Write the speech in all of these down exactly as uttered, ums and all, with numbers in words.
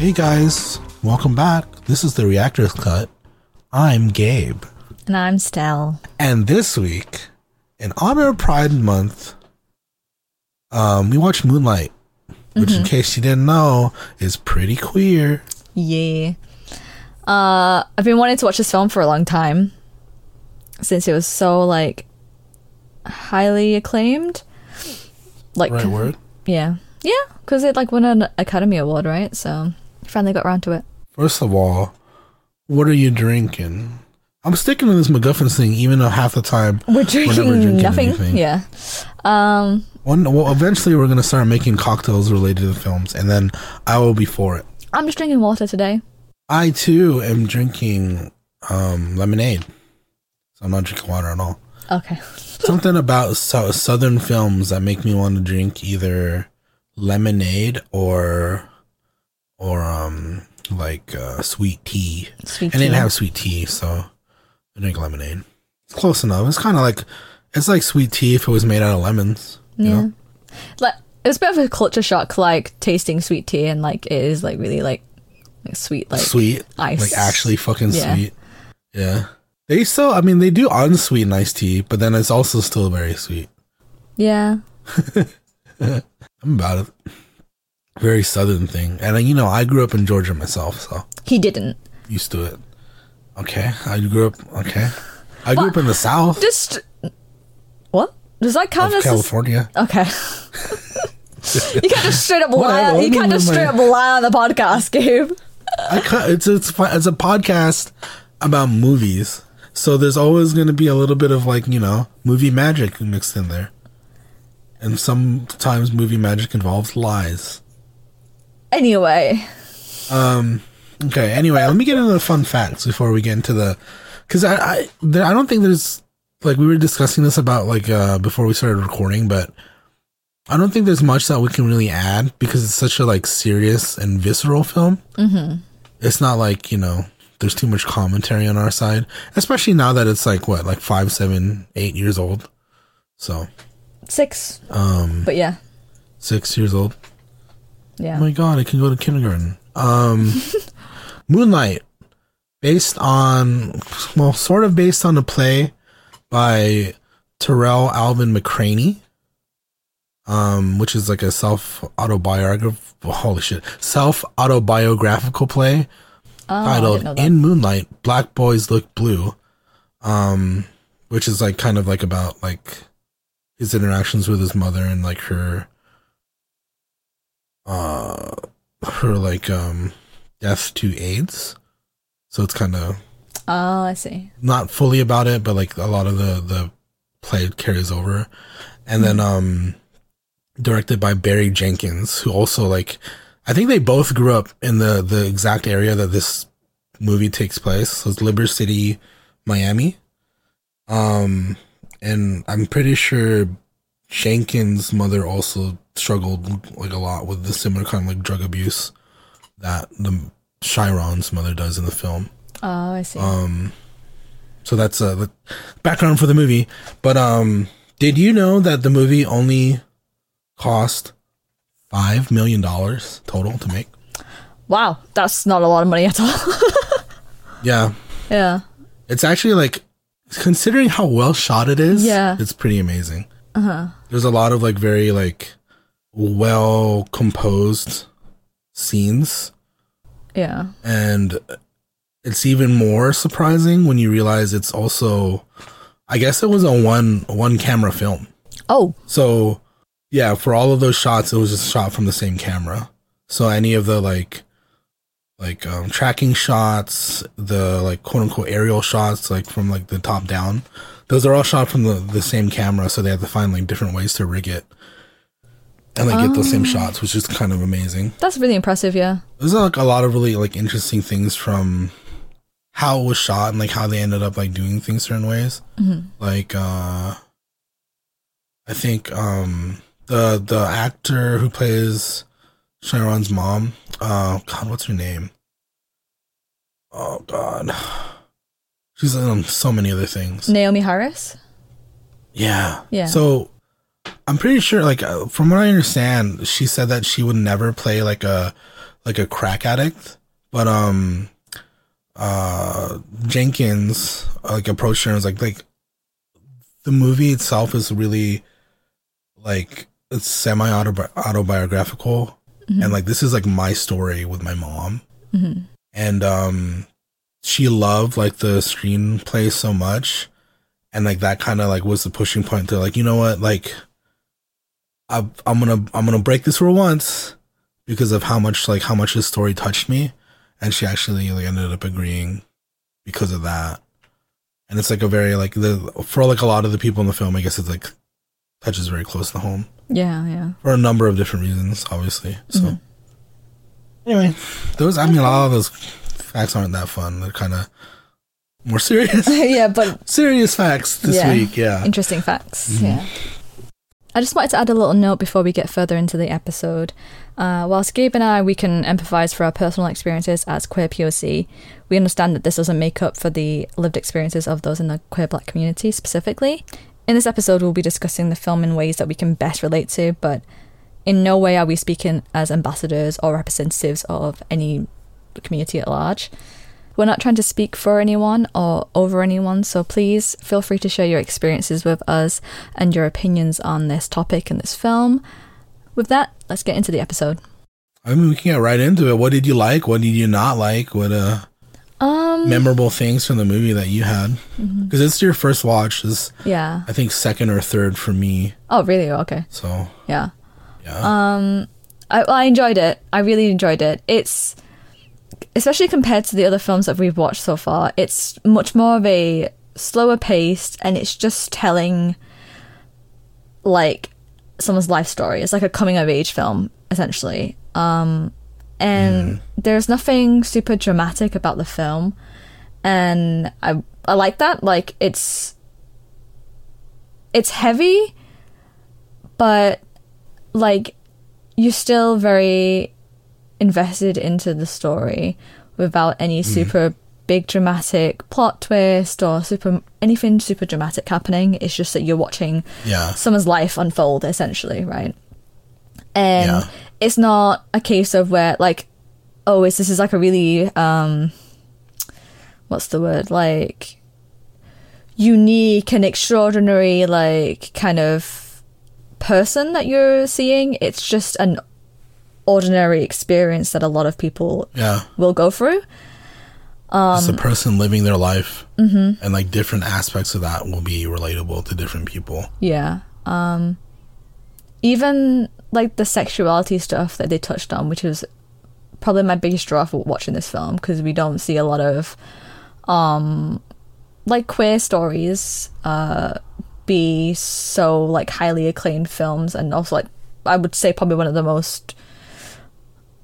Hey guys, welcome back. This is the Reactors Cut. I'm Gabe. And I'm Stell. And this week, in honor of Pride Month, um, we watched Moonlight, which mm-hmm. in case you didn't know, is pretty queer. Yeah. Uh, I've been wanting to watch this film for a long time, since it was so, like, highly acclaimed. Like, right word? Yeah. Yeah, because it, like, won an Academy Award, right? So, finally got around to it. First of all, what are you drinking? I'm sticking to this MacGuffins thing, even though half the time we're drinking, we're never drinking nothing. Anything. Yeah. Um, One, well, eventually we're going to start making cocktails related to films, and then I will be for it. I'm just drinking water today. I, too, am drinking um, lemonade. So I'm not drinking water at all. Okay. Something about so- Southern films that make me want to drink either lemonade or or um like uh sweet tea. Sweet tea. I didn't have sweet tea, so I drink lemonade. It's close enough. It's kind of like it's like sweet tea if it was made out of lemons. Yeah, you know? Like it was a bit of a culture shock, like tasting sweet tea and like it is like really like like sweet like sweet ice, like actually fucking yeah. sweet. Yeah, they still. I mean, they do unsweetened iced tea, but then it's also still very sweet. Yeah. I'm about it. Very Southern thing. And, you know, I grew up in Georgia myself, so. He didn't. Used to it. Okay. I grew up, okay. I grew what? up in the South. Just, what? Does that count as? California. As, okay. You can't just straight up lie on, you can't just straight my, up lie on the podcast, Gabe. I can't, it's, it's, it's a podcast about movies. So there's always going to be a little bit of, like, you know, movie magic mixed in there. And sometimes movie magic involves lies. Anyway. Um. Okay, anyway, let me get into the fun facts before we get into the... Because I I, there, I don't think there's... Like, we were discussing this about, like, uh, before we started recording, but I don't think there's much that we can really add because it's such a, like, serious and visceral film. Mm-hmm. It's not like, you know, there's too much commentary on our side. Especially now that it's, like, what, like, five, seven, eight years old? So... Six. Um, but yeah. Six years old. Yeah. Oh my god, I can go to kindergarten. Um, Moonlight. Based on, well, sort of based on a play by Terrell Alvin McCraney, um, which is like a self-autobiographical, holy shit, self-autobiographical play oh, titled In Moonlight, Black Boys Look Blue, um, which is like kind of like about like... his interactions with his mother and like her, uh, her like um, death to AIDS. So it's kind of oh, I see. Not fully about it, but like a lot of the the play carries over. And then um, directed by Barry Jenkins, who also like I think they both grew up in the the exact area that this movie takes place. So it's Liberty City, Miami. Um. And I'm pretty sure Jenkins' mother also struggled like a lot with the similar kind of like drug abuse that the Chiron's mother does in the film. Oh, I see. Um, so that's a the background for the movie. But um, did you know that the movie only cost five million dollars total to make? Wow, that's not a lot of money at all. Yeah. Yeah. It's actually like. Considering how well shot it is, yeah. It's pretty amazing. Uh-huh. There's a lot of like very like well composed scenes. Yeah. And it's even more surprising when you realize it's also I guess it was a one one camera film. Oh. So yeah, for all of those shots it was just shot from the same camera. So any of the like Like um, tracking shots, the like quote unquote aerial shots, like from like the top down, those are all shot from the, the same camera. So they have to find like different ways to rig it, and like um, get those same shots, which is kind of amazing. That's really impressive, yeah. There's like a lot of really like interesting things from how it was shot and like how they ended up like doing things certain ways. Mm-hmm. Like uh, I think um, the the actor who plays Chiron's mom. Oh, God, what's her name? Oh, God. She's in so many other things. Naomi Harris? Yeah. Yeah. So, I'm pretty sure, like, from what I understand, she said that she would never play, like, a like a crack addict, but um, uh, Jenkins like approached her and was like, like the movie itself is really like it's semi autobiographical, mm-hmm. and like this is like my story with my mom, mm-hmm. and um, she loved like the screenplay so much, and like that kind of like was the pushing point to like, you know what, like I, I'm gonna I'm gonna break this rule once because of how much like how much this story touched me, and she actually like ended up agreeing because of that. And it's like a very like the for like a lot of the people in the film, I guess it's like touches very close to home. Yeah, yeah. For a number of different reasons, obviously. So mm-hmm. anyway, those I mean a lot of those facts aren't that fun. They're kind of more serious. yeah, but serious facts this yeah, week. Yeah, interesting facts. Mm-hmm. Yeah. I just wanted to add a little note before we get further into the episode. Uh, whilst Gabe and I, we can empathise for our personal experiences as queer P O C, we understand that this doesn't make up for the lived experiences of those in the queer Black community specifically. In this episode, we'll be discussing the film in ways that we can best relate to, but in no way are we speaking as ambassadors or representatives of any community at large. We're not trying to speak for anyone or over anyone, so please feel free to share your experiences with us and your opinions on this topic and this film. With that, let's get into the episode. I mean, we can get right into it. What did you like? What did you not like? What uh, um, memorable things from the movie that you had? Because mm-hmm. it's your first watch. It's, yeah. I think second or third for me. Oh, really? Okay. So. Yeah. Yeah. Um, I, I enjoyed it. I really enjoyed it. It's... especially compared to the other films that we've watched so far, it's much more of a slower paced, and it's just telling like someone's life story. It's like a coming of age film essentially, um, and mm. there's nothing super dramatic about the film, and I I like that. Like it's it's heavy, but like you're still very invested into the story without any super mm. big dramatic plot twist or super anything super dramatic happening. It's just that you're watching yeah. someone's life unfold essentially, right? And yeah. it's not a case of where like, oh, is this is like a really um what's the word, like unique and extraordinary like kind of person that you're seeing. It's just an ordinary experience that a lot of people yeah. will go through. Um, it's a person living their life, mm-hmm. and like different aspects of that will be relatable to different people. Yeah. Um, even like the sexuality stuff that they touched on, which was probably my biggest draw for watching this film, because we don't see a lot of um, like queer stories uh, be so like highly acclaimed films, and also like I would say probably one of the most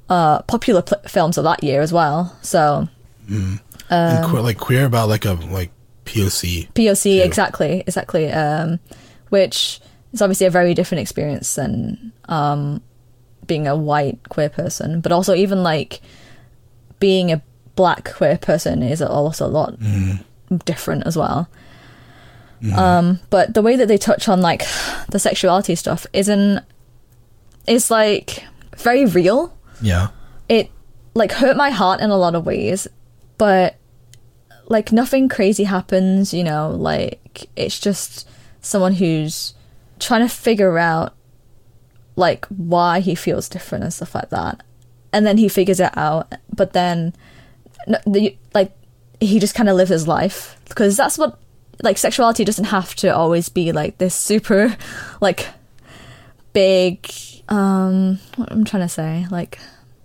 uh popular pl- films of that year as well. So mm. um, que- like queer about like a like P O C P O C too. exactly exactly um which is obviously a very different experience than um being a white queer person, but also even like being a Black queer person is also a lot mm. different as well. mm. Um but the way that they touch on like the sexuality stuff isn't it's like very real. Yeah, it like hurt my heart in a lot of ways, but like nothing crazy happens, you know, like it's just someone who's trying to figure out like why he feels different and stuff like that, and then he figures it out, but then no, the, like he just kind of lives his life, because that's what like sexuality doesn't have to always be like this super like big um what I'm trying to say, like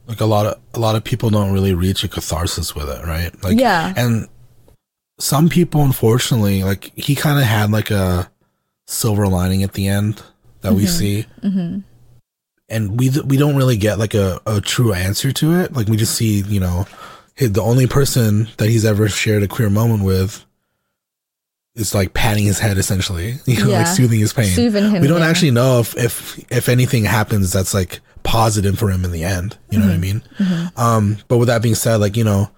like a lot of a lot of people don't really reach a catharsis with it, right? Like yeah and some people, unfortunately, like he kind of had like a silver lining at the end that mm-hmm. we see, mm-hmm. and we we don't really get like a, a true answer to it. Like we just see, you know, the only person that he's ever shared a queer moment with is like patting his head essentially, you know, yeah. like soothing his pain. Soothing him, we don't yeah. actually know if, if if anything happens that's like positive for him in the end. You know mm-hmm. what I mean? Mm-hmm. Um, but with that being said, like, you know,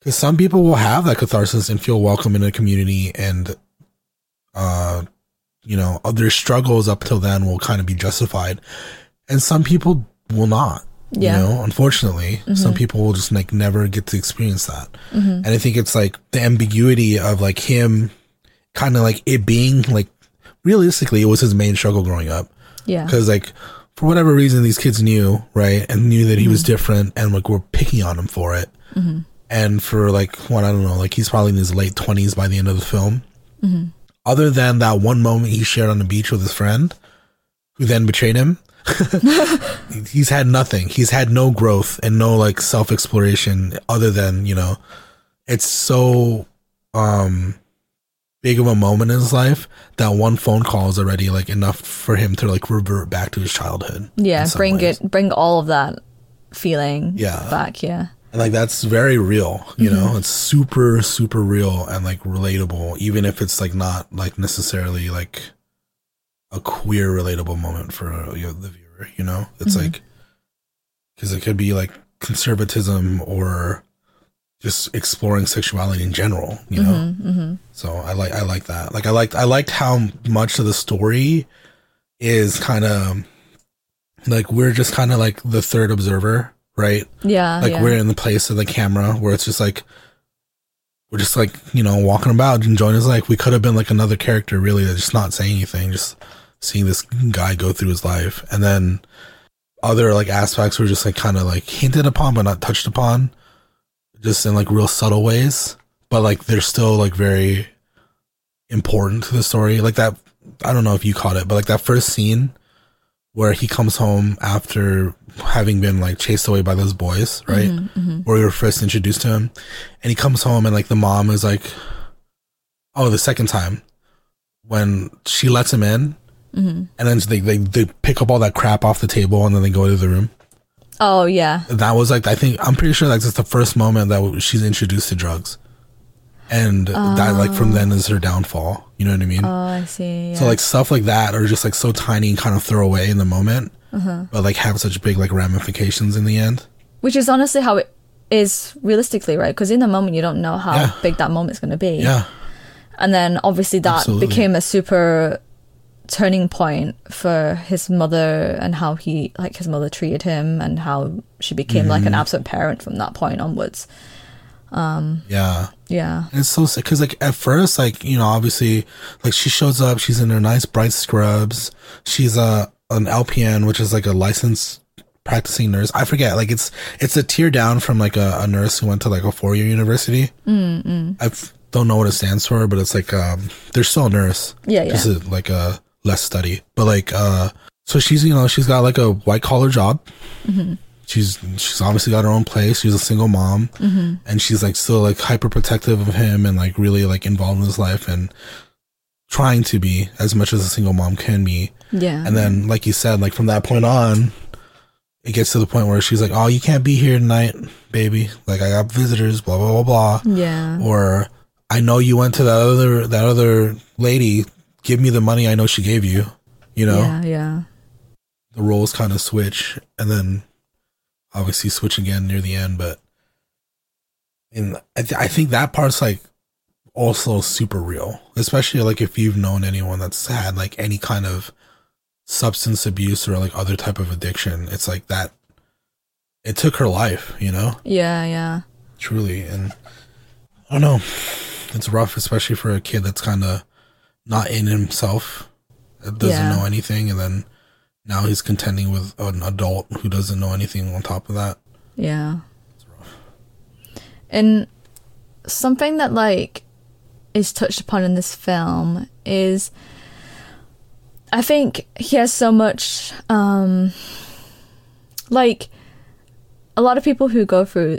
because some people will have that catharsis and feel welcome in a community, and uh, you know, their struggles up till then will kind of be justified, and some people will not. Yeah. You know, unfortunately, mm-hmm. some people will just like never get to experience that. Mm-hmm. And I think it's like the ambiguity of like him kind of like it being like realistically, it was his main struggle growing up. Yeah. Because like for whatever reason, these kids knew, right? And knew that he mm-hmm. was different and like were picking on him for it. Mm-hmm. And for like one, I don't know, like he's probably in his late twenties by the end of the film. Mm-hmm. Other than that one moment he shared on the beach with his friend who then betrayed him. He's had nothing. He's had no growth and no like self exploration other than, you know, it's so um big of a moment in his life that one phone call is already like enough for him to like revert back to his childhood. Yeah, bring ways. it bring all of that feeling yeah. back, yeah. And like that's very real, you mm-hmm. know. It's super, super real and like relatable, even if it's like not like necessarily like a queer relatable moment for you know, the viewer, you know? It's mm-hmm. like, because it could be like conservatism or just exploring sexuality in general, you know? Mm-hmm, mm-hmm. So I like, I like that. Like I liked, I liked how much of the story is kind of like, we're just kind of like the third observer, right? Yeah. Like yeah. we're in the place of the camera where it's just like, we're just like, you know, walking about, enjoying his life. We could have been like another character really that's just not saying anything, just seeing this guy go through his life. And then other like aspects were just like kind of like hinted upon but not touched upon, just in like real subtle ways, but like they're still like very important to the story. Like that, I don't know if you caught it, but like that first scene where he comes home after having been like chased away by those boys, right? Mm-hmm, mm-hmm. Where we were first introduced to him, and he comes home and like the mom is like, oh, the second time when she lets him in, mm-hmm. and then they, they they pick up all that crap off the table and then they go to the room. Oh yeah, that was like I think I'm pretty sure that's just the first moment that she's introduced to drugs, and oh. that like from then is her downfall. You know what I mean? Oh, I see. Yeah. So like stuff like that are just like so tiny and kind of throw away in the moment. Uh-huh. But like have such big like ramifications in the end, which is honestly how it is realistically, right? Because in the moment you don't know how yeah. big that moment's going to be. Yeah. And then obviously that Absolutely. became a super turning point for his mother and how he like his mother treated him and how she became mm-hmm. like an absent parent from that point onwards. Um, yeah. Yeah. And it's so sick because, like, at first, like, you know, obviously, like, she shows up, she's in her nice bright scrubs. She's a an L P N, which is like a licensed practicing nurse. I forget. Like, it's it's a tier down from like a, a nurse who went to like a four year university. Mm-mm. I f- don't know what it stands for, but it's like um, they're still a nurse. Yeah, yeah. Just a, like a less study, but like uh, so she's you know she's got like a white collar job. Mm-hmm. She's she's obviously got her own place. She's a single mom, mm-hmm. and she's like still like hyper protective of him and like really like involved in his life and trying to be as much as a single mom can be. Yeah. And then, like you said, like from that point on, it gets to the point where she's like, "Oh, you can't be here tonight, baby. Like I got visitors. Blah blah blah blah." Yeah. Or I know you went to that other that other lady. Give me the money I know she gave you. You know. Yeah. Yeah. The roles kind of switch, and then. Obviously switch again near the end, but and I, th- I think that part's like also super real, especially like if you've known anyone that's had like any kind of substance abuse or like other type of addiction. It's like that it took her life, you know? Yeah, yeah. Truly. And I don't know. It's rough, especially for a kid that's kind of not in himself, that doesn't yeah. know anything, and then now he's contending with an adult who doesn't know anything on top of that. Yeah. It's rough. And something that, like, is touched upon in this film is... I think he has so much... Um, like, a lot of people who go through,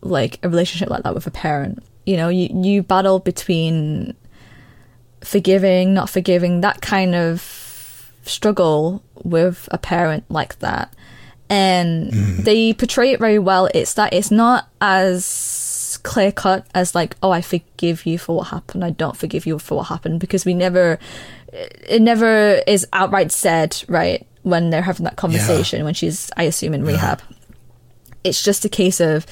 like, a relationship like that with a parent, you know, you, you battle between forgiving, not forgiving, that kind of... struggle with a parent like that, and mm. they portray it very well. It's that it's not as clear cut as like, oh, I forgive you for what happened, I don't forgive you for what happened, because we never it never is outright said, right, when they're having that conversation. Yeah. When she's, I assume, in yeah. rehab, it's just a case of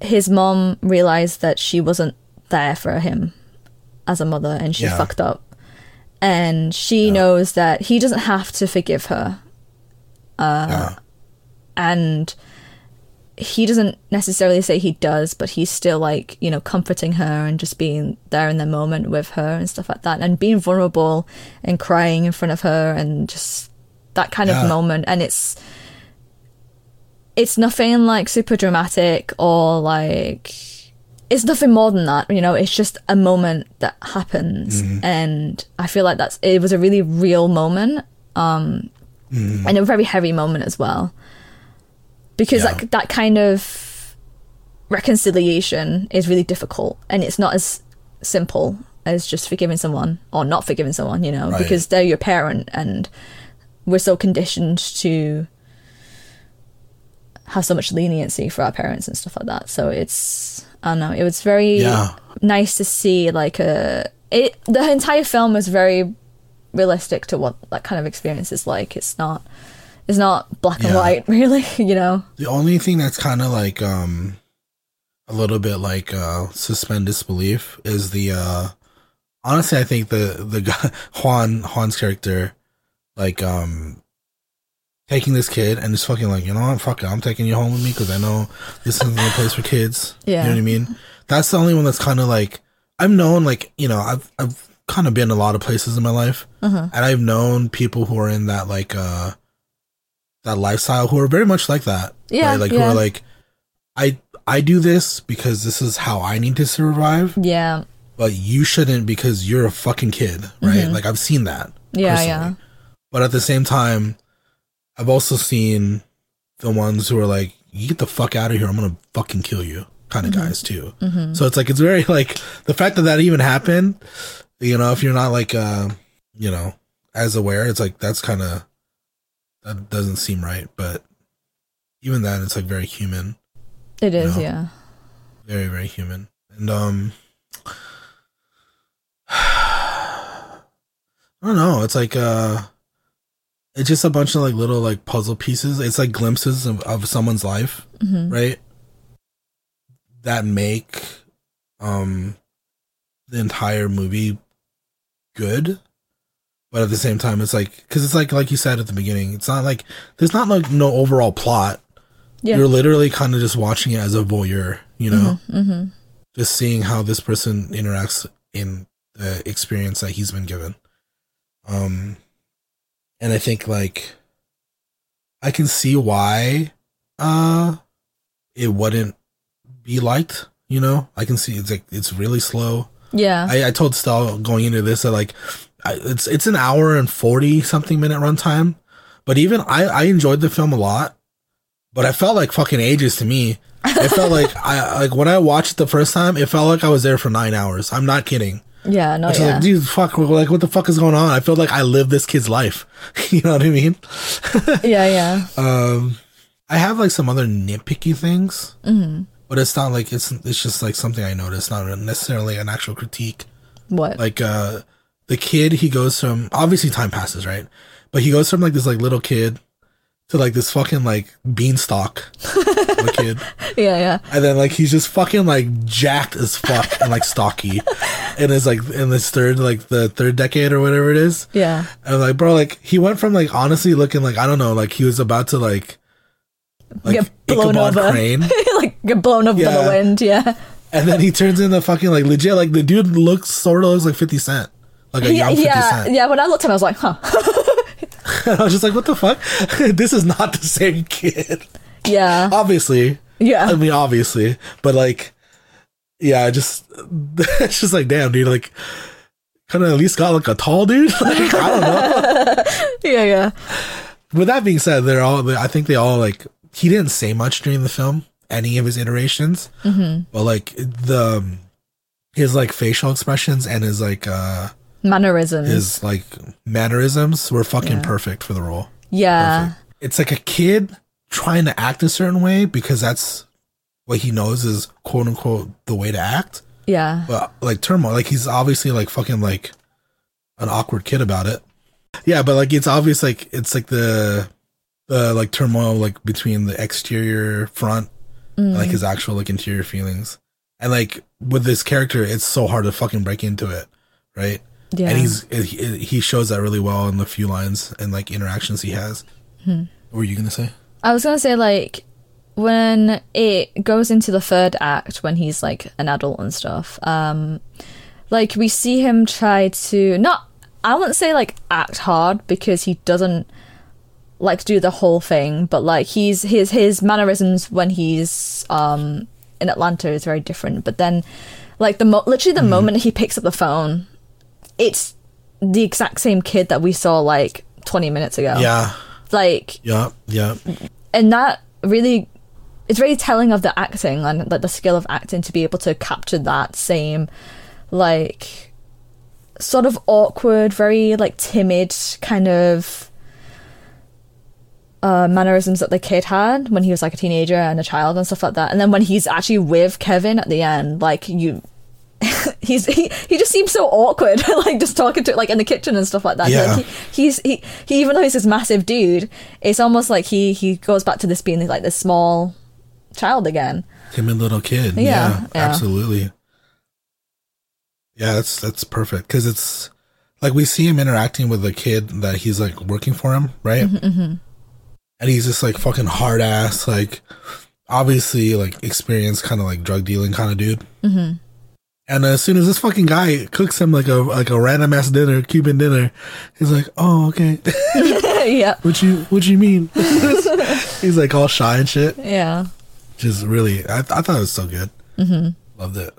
his mom realized that she wasn't there for him as a mother and she yeah. fucked up. And she yeah. knows that he doesn't have to forgive her. Uh, yeah. and he doesn't necessarily say he does, but he's still, like, you know, comforting her and just being there in the moment with her and stuff like that, and being vulnerable and crying in front of her and just that kind yeah. of moment. And it's it's nothing like super dramatic or like, it's nothing more than that, you know, it's just a moment that happens. Mm-hmm. And I feel like that's, it was a really real moment, um, mm-hmm. and a very heavy moment as well. Because yeah. that, that kind of reconciliation is really difficult, and it's not as simple as just forgiving someone or not forgiving someone, you know, right. because they're your parent, and we're so conditioned to have so much leniency for our parents and stuff like that. So it's, I don't know, it was very yeah. nice to see, like, a, it, the entire film was very realistic to what that kind of experience is like. It's not... It's not black yeah. and white, really, you know? The only thing that's kind of like, um, a little bit like, uh, suspend disbelief is the, uh, honestly, I think the, the guy, Juan, Juan's character, like, um, taking this kid and just fucking like, you know what, fuck it, I'm taking you home with me because I know this isn't a place for kids. Yeah. You know what I mean? That's the only one that's kind of like, I've known, like, you know, I've, I've kind of been a lot of places in my life, uh-huh. and I've known people who are in that, like, uh, that lifestyle who are very much like that. Yeah. Right? Like, yeah. who are like, I I do this because this is how I need to survive. Yeah. But you shouldn't because you're a fucking kid, right? Mm-hmm. Like, I've seen that. Yeah, personally. yeah. But at the same time, I've also seen the ones who are like, you get the fuck out of here, I'm going to fucking kill you kind of mm-hmm. guys, too. Mm-hmm. So it's like, it's very, like, the fact that that even happened, you know, if you're not, like, uh, you know, as aware, it's like, that's kind of... That doesn't seem right, but even that, it's like very human. It is, you know? yeah. Very, very human. And, um, I don't know. It's like, uh, it's just a bunch of like little like puzzle pieces. It's like glimpses of, of someone's life, mm-hmm. right? That make, um, the entire movie good. But at the same time, it's like, because it's like, like you said at the beginning, it's not like, there's not like no overall plot. Yeah. You're literally kind of just watching it as a voyeur, you know, mm-hmm, mm-hmm. just seeing how this person interacts in the experience that he's been given. Um, and I think like, I can see why, uh, it wouldn't be liked, you know, I can see it's like, it's really slow. Yeah. I, I told Stell going into this that like, I, it's it's an hour and forty something minute runtime, but even I, I enjoyed the film a lot, but I felt like fucking ages to me. It felt like I like when I watched it the first time, it felt like I was there for nine hours. I'm not kidding. Yeah, no, yeah. Like, dude, fuck, like what the fuck is going on? I feel like I lived this kid's life. You know what I mean? yeah, yeah. Um, I have like some other nitpicky things, mm-hmm. but it's not like it's it's just like something I noticed, not necessarily an actual critique. What? Like uh. The kid, he goes from, obviously time passes, right? But he goes from like this like little kid to like this fucking like beanstalk of a kid. Yeah, yeah. And then like he's just fucking like jacked as fuck and like stocky. And it's like in this third, like the third decade or whatever it is. Yeah. And like, bro, like he went from like honestly looking like, I don't know, like he was about to like, like get blown Ichabod over. Crane. Like get blown up yeah. by the wind, yeah. And then he turns into fucking like legit, like the dude looks, sort of looks like fifty Cent. Like a young yeah, yeah, when I looked at him, I was like, huh. I was just like, what the fuck? This is not the same kid. Yeah. Obviously. Yeah. I mean, obviously. But, like, yeah, just, it's just like, damn, dude, like, kind of at least got, like, a tall dude. Like, I don't know. yeah, yeah. With that being said, they're all, I think they all, like, he didn't say much during the film, any of his iterations. Mm-hmm. But, like, the, his, like, facial expressions and his, like, uh, mannerisms. His, like, mannerisms were fucking yeah. perfect for the role. Yeah. Perfect. It's like a kid trying to act a certain way because that's what he knows is, quote, unquote, the way to act. Yeah. But, like, turmoil. Like, he's obviously, like, fucking, like, an awkward kid about it. Yeah, but, like, it's obvious, like, it's, like, the, the like, turmoil, like, between the exterior front mm. and, like, his actual, like, interior feelings. And, like, with this character, it's so hard to fucking break into it, right? Yeah. And he's he shows that really well in the few lines and like interactions he has. Hmm. What were you gonna say? I was gonna say, like, when it goes into the third act, when he's like an adult and stuff, um, like we see him try to not, I wouldn't say like act hard, because he doesn't like to do the whole thing, but like he's his his mannerisms when he's um in Atlanta is very different. But then, like the mo- literally the mm-hmm. moment he picks up the phone, it's the exact same kid that we saw like twenty minutes ago. Yeah. Like. Yeah. Yeah. And that really. It's really telling of the acting and like the skill of acting to be able to capture that same, like, sort of awkward, very like timid kind of uh, mannerisms that the kid had when he was like a teenager and a child and stuff like that. And then when he's actually with Kevin at the end, like you, he's he, he just seems so awkward, like just talking to like in the kitchen and stuff like that. Yeah. Like, he, he's he, he even though he's this massive dude, it's almost like he he goes back to this being like this small child again, him and little kid. Yeah, yeah, yeah. Absolutely. Yeah, that's that's perfect, because it's like we see him interacting with the kid that he's like working for him, right? Mm-hmm, mm-hmm. And he's just like fucking hard ass, like obviously like experienced kind of like drug dealing kind of dude. Mm-hmm. And as soon as this fucking guy cooks him like a like a random ass dinner, Cuban dinner, he's like, "Oh, okay." Yeah. What you what you mean? He's like all shy and shit. Yeah. Just really, I, I thought it was so good. Mm-hmm. Loved it.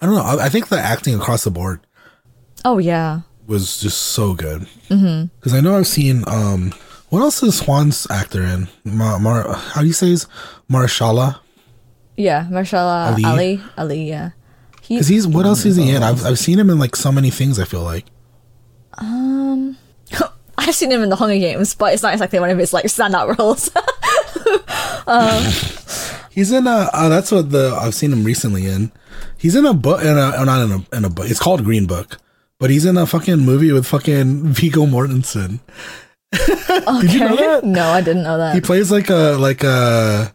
I don't know. I, I think the acting across the board. Oh yeah. Was just so good. Mm-hmm. Because I know I've seen. Um, what else is Juan's actor in? Mar, Mar how do you say his? Mahershala. Yeah, Mahershala Ali. Ali. Ali. Yeah. Because he, he's what else is he in? I've I've seen him in like so many things. I feel like. Um, I've seen him in the Hunger Games, but it's not exactly one of his like standout roles. um. He's in a. Uh, that's what the I've seen him recently in. He's in a book. In a, not in a. In a book. It's called Green Book, but he's in a fucking movie with fucking Viggo Mortensen. Okay. Did you know that? No, I didn't know that. He plays like a like a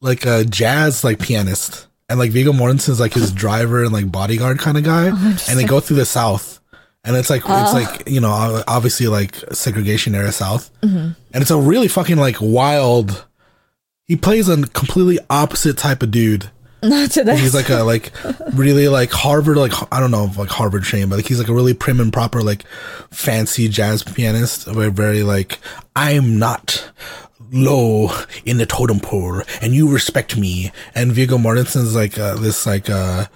like a jazz like pianist, and like Viggo Mortensen's like his driver and like bodyguard kind of guy, oh, and they go through the South, and it's like oh. it's like you know obviously like segregation era South, mm-hmm. and it's a really fucking like wild. He plays a completely opposite type of dude. Not to that. He's like a like really like Harvard like I don't know like Harvard trained, but like he's like a really prim and proper like fancy jazz pianist. Very very like I'm not low in the totem pole, and you respect me. And Viggo Mortensen's like uh, this like uh,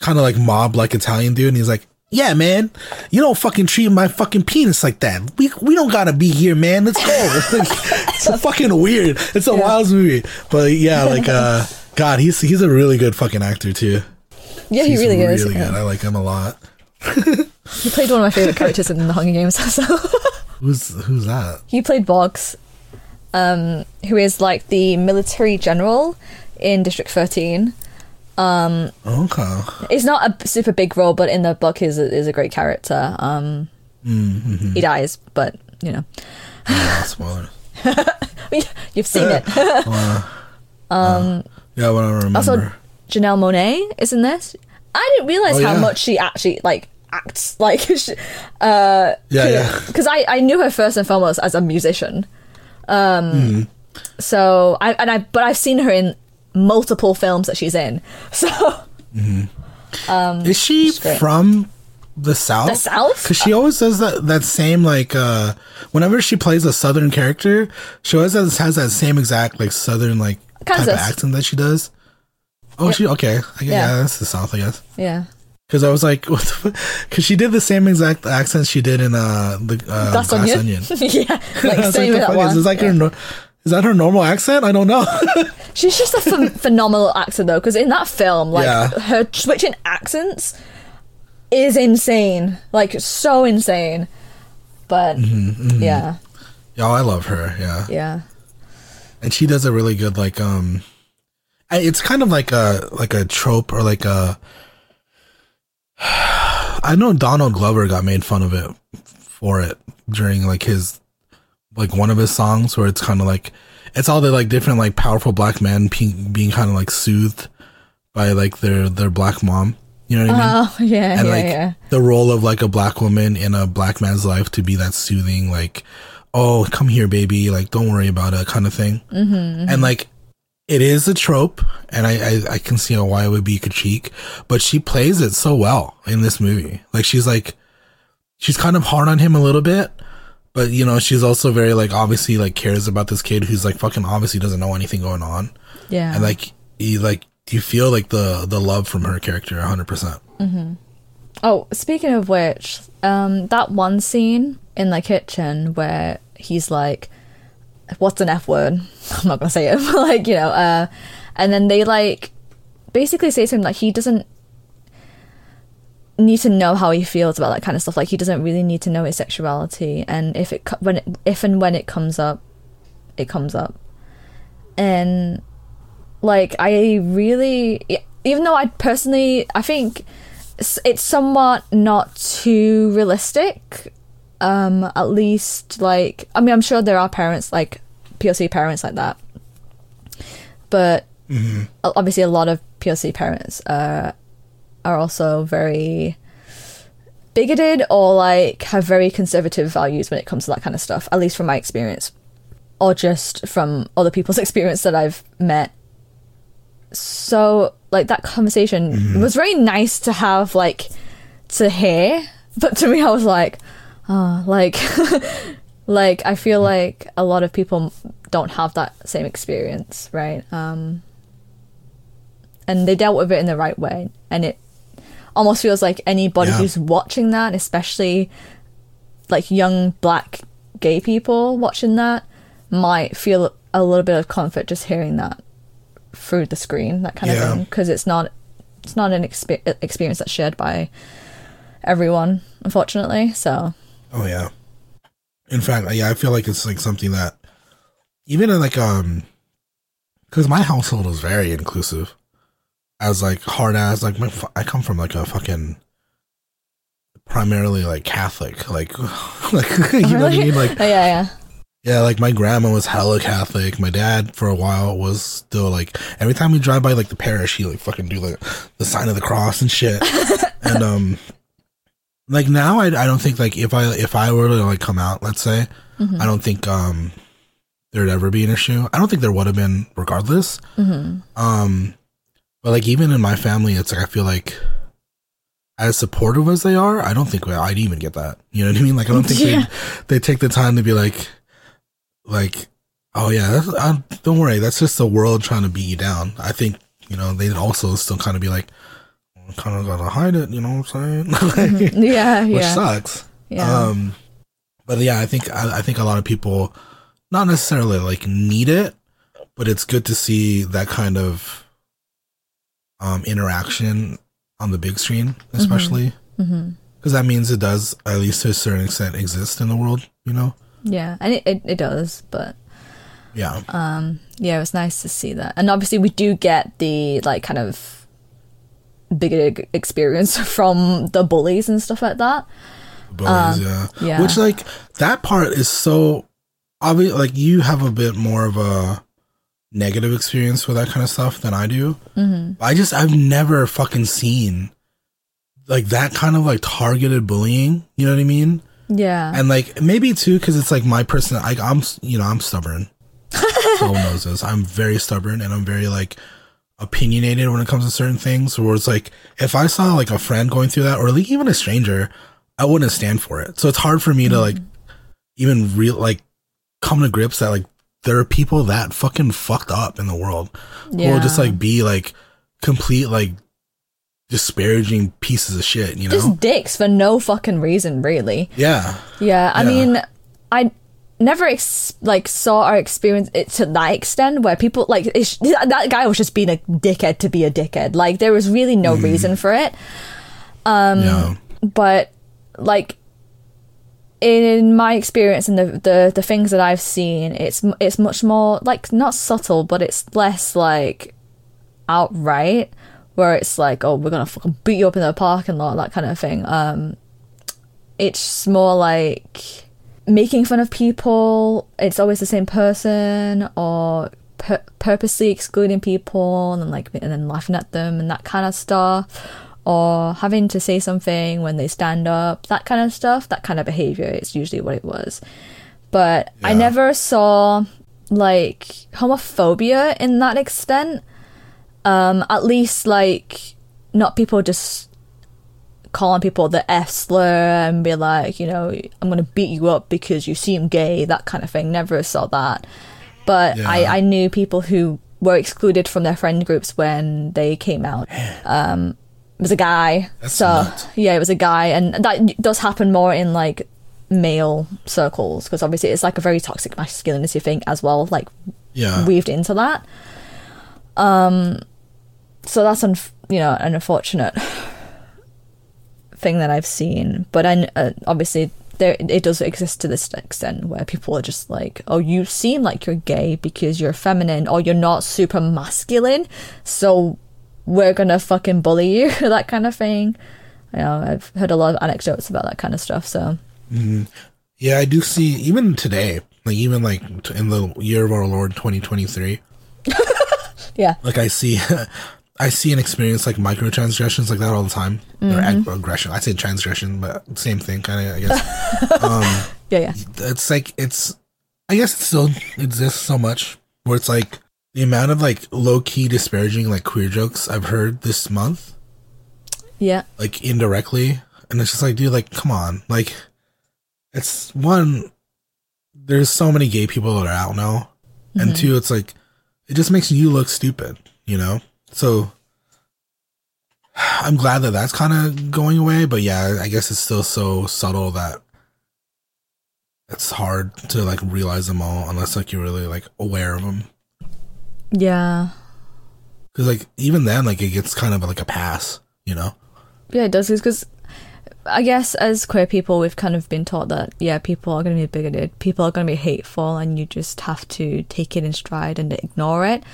kind of like mob like Italian dude, and he's like. Yeah, man, you don't fucking treat my fucking penis like that. We we don't gotta be here, man. Let's go. It's, like, it's fucking weird. It's a yeah. wild movie, but yeah, like uh, God, he's he's a really good fucking actor too. Yeah, he's he really, really is. Really good. Yeah. I like him a lot. He played one of my favorite characters in the Hunger Games. So. Who's who's that? He played Boggs, um, who is like the military general in District thirteen. Um, okay. It's not a super big role, but in the book is is a great character. Um, mm-hmm. He dies, but you know. Yeah, spoilers. You've seen it. uh, um, yeah, what I remember. Also, Janelle Monáe is in this. I didn't realize oh, how yeah. much she actually like acts like. She, uh, yeah, because yeah. I I knew her first and foremost as a musician. Um, mm. so I and I but I've seen her in. Multiple films that she's in. So, mm-hmm. um, is she from the South? The South? Because she always does that, that same like uh, whenever she plays a Southern character, she always has, has that same exact like Southern like Kansas. Type of accent that she does. Oh, yep. she okay? I guess, yeah. yeah, that's the South, I guess. Yeah. Because I was like, what the fuck? Because she did the same exact accent she did in uh the uh, Glass Onion. Onion. Yeah, like same like, that one. It's like yeah. her. Is that her normal accent? I don't know. She's just a ph- phenomenal actor, though, because in that film, like, yeah. her switching accents is insane. Like, so insane. But, mm-hmm, mm-hmm. yeah. Y'all, I love her, yeah. Yeah. And she does a really good, like, um... It's kind of like a, like a trope or like a... I know Donald Glover got made fun of it for it during, like, his... like one of his songs where it's kind of like it's all the like different like powerful black men pe- being kind of like soothed by like their their black mom, you know what I oh, mean yeah and yeah, like yeah. the role of like a black woman in a black man's life to be that soothing like oh, come here, baby, like, don't worry about it, kind of thing. Mm-hmm, mm-hmm. And, like, it is a trope, and I, I, I can see why it would be Kachik, but she plays it so well in this movie. Like, she's, like, she's kind of hard on him a little bit, but, you know, she's also very, like, obviously, like, cares about this kid who's, like, fucking obviously doesn't know anything going on. Yeah. And, like, you, like, you feel, like, the, the love from her character one hundred percent. Mm-hmm. Oh, speaking of which, um, that one scene in the kitchen where he's like, what's an F word? I'm not going to say it. But like, you know, uh, and then they like basically say to him like he doesn't need to know how he feels about that kind of stuff. Like he doesn't really need to know his sexuality. And if it when it, if and when it comes up, it comes up. And like I really, even though I personally, I think it's somewhat not too realistic. Um, at least like, I mean, I'm sure there are parents like P O C parents like that, but mm-hmm. obviously a lot of P O C parents uh, are also very bigoted or like have very conservative values when it comes to that kind of stuff, at least from my experience or just from other people's experience that I've met. So like that conversation mm-hmm. was very nice to have, like to hear, but to me I was like, oh, like like I feel like a lot of people don't have that same experience, right? Um, and they dealt with it in the right way, and it almost feels like anybody yeah. who's watching that, especially like young black gay people watching that, might feel a little bit of comfort just hearing that through the screen, that kind yeah. of thing, because it's not it's not an exper- experience that's shared by everyone, unfortunately. So oh yeah, in fact, yeah, I feel like it's like something that even in like um, because my household was very inclusive, as like hard ass like my I come from like a fucking primarily like Catholic like like you really? know what I mean like oh, yeah yeah yeah like my grandma was hella Catholic. My dad for a while was still like every time we drive by like the parish he like fucking do like the sign of the cross and shit and um. Like now, I I don't think like if I if I were to like come out, let's say, mm-hmm. I don't think um there'd ever be an issue. I don't think there would have been regardless. Mm-hmm. Um, but like even in my family, it's like I feel like as supportive as they are, I don't think I'd even get that. You know what I mean? Like I don't think yeah. they they take the time to be like like oh yeah, that's, I, don't worry, that's just the world trying to beat you down. I think you know they'd also still kind of be like, kind of gotta hide it, you know what I'm saying? like, yeah, yeah. Which sucks. Yeah. Um, but yeah, I think I, I think a lot of people, not necessarily like need it, but it's good to see that kind of um, interaction on the big screen, especially because mm-hmm. mm-hmm. that means it does, at least to a certain extent, exist in the world. You know? Yeah, and it it, it does, but. Yeah. Um. Yeah, it was nice to see that, and obviously we do get the like kind of. bigoted experience from the bullies and stuff like that. Bullies, um, yeah. yeah. Which, like, that part is so obvious. Like, you have a bit more of a negative experience with that kind of stuff than I do. Mm-hmm. I just, I've never fucking seen, like, that kind of, like, targeted bullying. You know what I mean? Yeah. And, like, maybe, too, because it's, like, my person, like, I'm, you know, I'm stubborn. Everyone knows this. I'm very stubborn, and I'm very, like, opinionated when it comes to certain things, where it's like if I saw like a friend going through that, or like even a stranger, I wouldn't stand for it. So it's hard for me mm-hmm. to like even real like come to grips that like there are people that fucking fucked up in the world yeah. who will just like be like complete like disparaging pieces of shit, you know, just dicks for no fucking reason, really. Yeah, yeah. I yeah. mean, I. never ex- like saw or experienced it to that extent where people like sh- that guy was just being a dickhead to be a dickhead. Like there was really no mm. reason for it. Um, yeah. But like in my experience and the, the the things that I've seen, it's it's much more like not subtle, but it's less like outright where it's like, oh, we're gonna fucking beat you up in the parking lot, that kind of thing. Um, it's more like making fun of people, it's always the same person, or pur- purposely excluding people and then like and then laughing at them and that kind of stuff, or having to say something when they stand up, that kind of stuff, that kind of behavior. It's usually what it was. but yeah. I never saw like homophobia in that extent. Um, at least like not people just calling people the F slur and be like, you know, I'm gonna beat you up because you seem gay, that kind of thing. Never saw that. But yeah. I, I knew people who were excluded from their friend groups when they came out. Um, it was a guy. That's so nuts. Yeah, it was a guy, and that does happen more in like male circles because obviously it's like a very toxic masculinity thing as well, like yeah. weaved into that. Um, so that's un- you know an unfortunate thing that I've seen, but I uh, obviously. There, it does exist to this extent where people are just like, oh, you seem like you're gay because you're feminine or you're not super masculine, so we're gonna fucking bully you, that kind of thing. You know, I've heard a lot of anecdotes about that kind of stuff, so. Mm-hmm. Yeah, I do see, even today, like even like in the year of our Lord twenty twenty-three. Yeah. Like I see, I see and experience like microtransgressions like that all the time. Mm-hmm. Or aggression. I say transgression, but same thing, kind of. I guess. um, yeah, yeah. It's like it's. I guess it still exists so much where it's like the amount of like low key disparaging like queer jokes I've heard this month. Yeah. Like indirectly, and it's just like, dude, like come on, like it's one. There's so many gay people that are out now, mm-hmm. and two, it's like it just makes you look stupid, you know. So I'm glad that that's kind of going away, but yeah, I guess it's still so subtle that it's hard to like realize them all unless like you're really like aware of them. Yeah. Because like even then, like it gets kind of like a pass, you know? Yeah, it does. Because I guess as queer people, we've kind of been taught that, yeah, people are going to be bigoted, people are going to be hateful, and you just have to take it in stride and ignore it.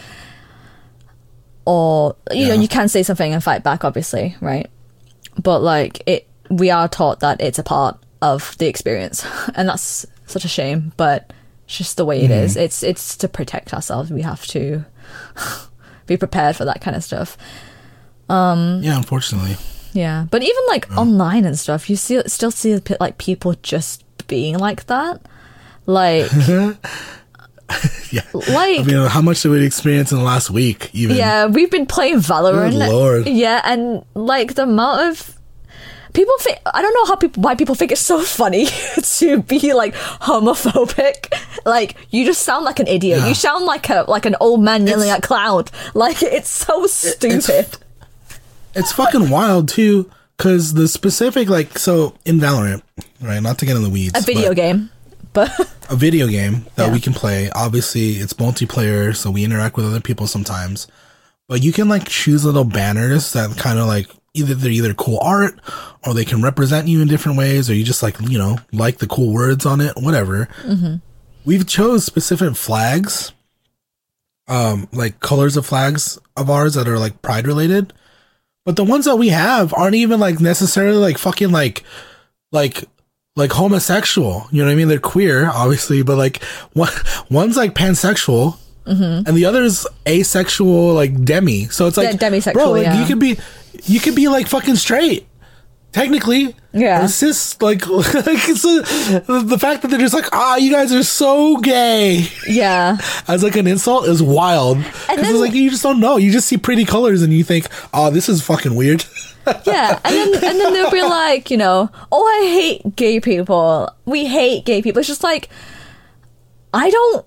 Or, you yeah. know, you can say something and fight back, obviously, right? But, like, it, we are taught that it's a part of the experience. And that's such a shame, but it's just the way mm-hmm. it is. It's it's to protect ourselves. We have to be prepared for that kind of stuff. Um, yeah, unfortunately. Yeah. But even, like, yeah. online and stuff, you see, still see, like, people just being like that. Like... Yeah, like I mean, how much did we experience in the last week? Even yeah, we've been playing Valorant. Good Lord. Yeah, and like the amount of people think I don't know how people why people think it's so funny to be like homophobic. Like you just sound like an idiot. Yeah. You sound like a like an old man yelling at cloud. Like it's so stupid. It's, it's fucking wild too, because the specific like so in Valorant, right? Not to get in the weeds. A video but, game. But a video game that yeah. we can play. Obviously, it's multiplayer, so we interact with other people sometimes. But you can like choose little banners that kind of like either they're either cool art or they can represent you in different ways, or you just like you know like the cool words on it, whatever. Mm-hmm. We've chose specific flags, um, like colors of flags of ours that are like pride related, but the ones that we have aren't even like necessarily like fucking like like. Like homosexual, you know what I mean? They're queer, obviously, but like one, one's like pansexual, mm-hmm. and the other's asexual, like demi. So it's like yeah, demisexual, bro, like, yeah. you could be, you could be like fucking straight, technically. Yeah, cis. Like, like it's a, the fact that they're just like, ah, you guys are so gay. Yeah, as like an insult is wild. And then, it's like you just don't know. You just see pretty colors and you think, oh, this is fucking weird. Yeah, and then and then they'll be like, you know, oh, I hate gay people. We hate gay people. It's just like, I don't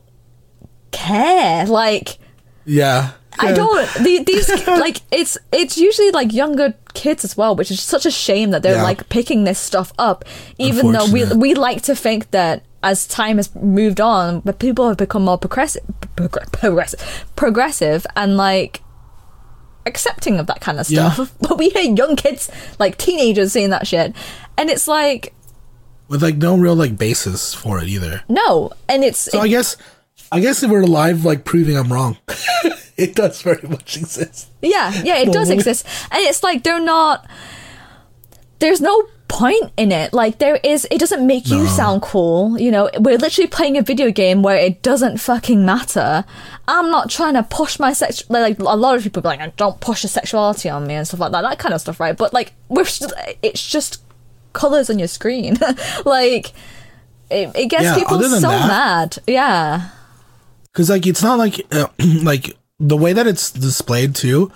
care. Like, yeah, yeah. I don't. The, these like it's it's usually like younger kids as well, which is such a shame that they're yeah. like picking this stuff up. Even though we we like to think that as time has moved on, but people have become more progressive, progressive, progressive, and like. Accepting of that kind of stuff, yeah. but we hear young kids, like teenagers, saying that shit, and it's like with like no real like basis for it either. No, and it's so it, I guess I guess if we're alive, like proving I'm wrong, it does very much exist. Yeah, yeah, it does exist, and it's like they're not. There's no point in it. Like there is, it doesn't make no. you sound cool. You know, we're literally playing a video game where it doesn't fucking matter. I'm not trying to push my sex. Like a lot of people be like, don't push your sexuality on me and stuff like that. That kind of stuff, right? But like, we're just, it's just colors on your screen. Like it, it gets yeah, people so that, mad. Yeah. Because, like, it's not like, uh, like, the way that it's displayed, too,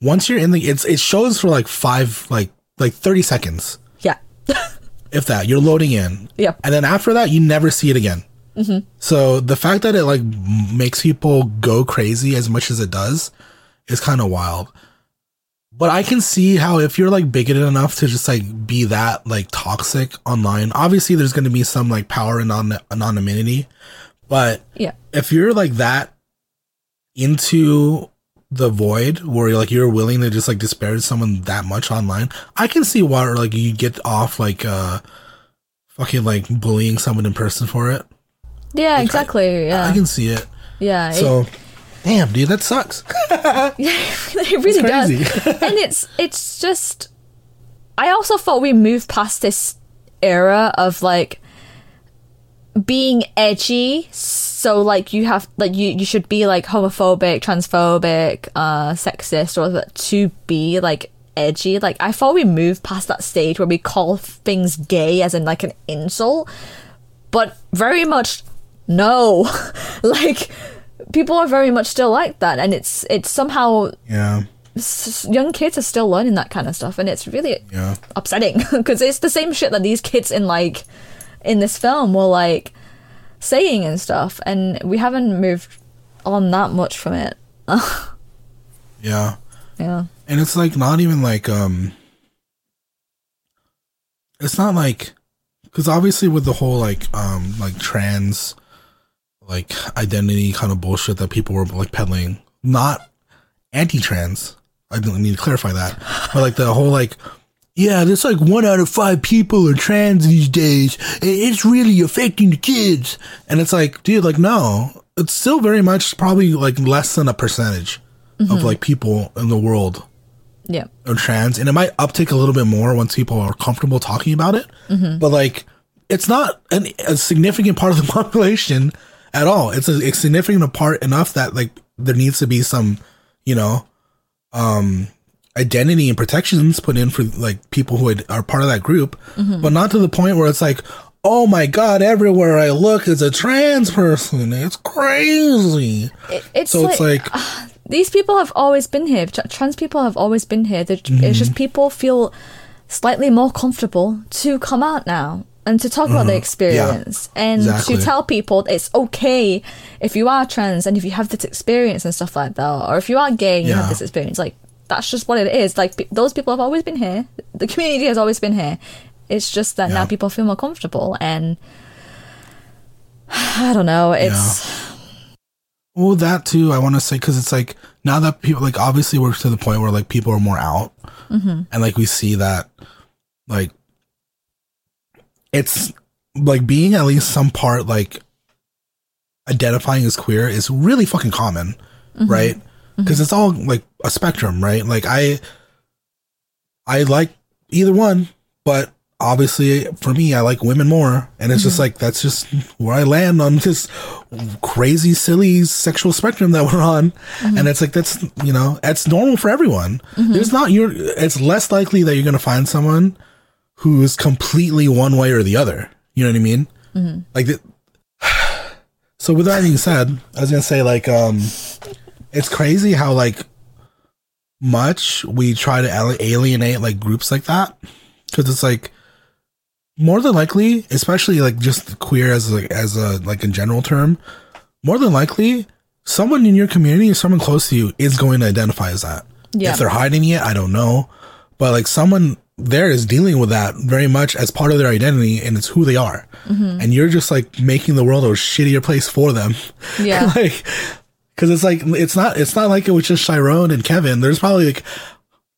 once you're in the, it's it shows for, like, five, like, like thirty seconds. Yeah. If that, you're loading in. Yeah. And then after that, you never see it again. Mm-hmm. So the fact that it, like, makes people go crazy as much as it does is kind of wild. But I can see how if you're, like, bigoted enough to just, like, be that, like, toxic online, obviously there's going to be some, like, power and anon- anonymity. But yeah. If you're like that into the void where you're like you're willing to just like disparage someone that much online, I can see why or like you get off like uh fucking like bullying someone in person for it. Yeah, like, exactly. I, yeah. I can see it. Yeah. So it, damn, dude, that sucks. Yeah, it really does. And it's it's just I also thought we moved past this era of like being edgy, so like you have like you, you should be like homophobic, transphobic, uh sexist or to be like edgy. Like I thought we moved past that stage where we call things gay as in like an insult, but very much no. Like people are very much still like that, and it's it's somehow yeah s- young kids are still learning that kind of stuff, and it's really yeah. upsetting because it's the same shit that these kids in like in this film were like saying and stuff, and we haven't moved on that much from it. yeah yeah and it's like not even like um it's not like because obviously with the whole like um like trans like identity kind of bullshit that people were like peddling, not anti-trans, I don't need to clarify that, but like the whole like yeah, there's like one out of five people are trans these days. It's really affecting the kids. And it's like, dude, like, no, it's still very much probably like less than a percentage mm-hmm. of like people in the world yeah. are trans. And it might uptick a little bit more once people are comfortable talking about it. Mm-hmm. But like, it's not an, a significant part of the population at all. It's a, a significant part enough that like there needs to be some, you know, um, identity and protections put in for like people who are part of that group, mm-hmm. but not to the point where it's like, oh my god, everywhere I look is a trans person. It's crazy. It, it's so like, it's like uh, these people have always been here. Trans people have always been here. Mm-hmm. It's just people feel slightly more comfortable to come out now and to talk mm-hmm. about their experience yeah, and exactly. to tell people it's okay if you are trans and if you have this experience and stuff like that, or if you are gay and yeah. you have this experience, like. That's just what it is. Like, p- those people have always been here. The community has always been here. It's just that yeah. now people feel more comfortable. And I don't know. It's... Yeah. Well, that too, I want to say, because it's like, now that people, like, obviously we're to the point where, like, people are more out. Mm-hmm. And, like, we see that, like, it's, like, being at least some part, like, identifying as queer is really fucking common, mm-hmm. right? Because it's all, like, a spectrum, right? Like, I I like either one, but obviously, for me, I like women more. And it's mm-hmm. just, like, that's just where I land on this crazy, silly sexual spectrum that we're on. Mm-hmm. And it's, like, that's, you know, that's normal for everyone. Mm-hmm. There's not your... It's less likely that you're going to find someone who's completely one way or the other. You know what I mean? Mm-hmm. Like, the, so with that being said, I was going to say, like, um... it's crazy how, like, much we try to alienate, like, groups like that. Because it's, like, more than likely, especially, like, just queer as, like, as a, like, in general term, more than likely, someone in your community or someone close to you is going to identify as that. Yeah. If they're hiding it, I don't know. But, like, someone there is dealing with that very much as part of their identity, and it's who they are. Mm-hmm. And you're just, like, making the world a shittier place for them. Yeah. Like... Because it's like, it's not it's not like it was just Chiron and Kevin. There's probably like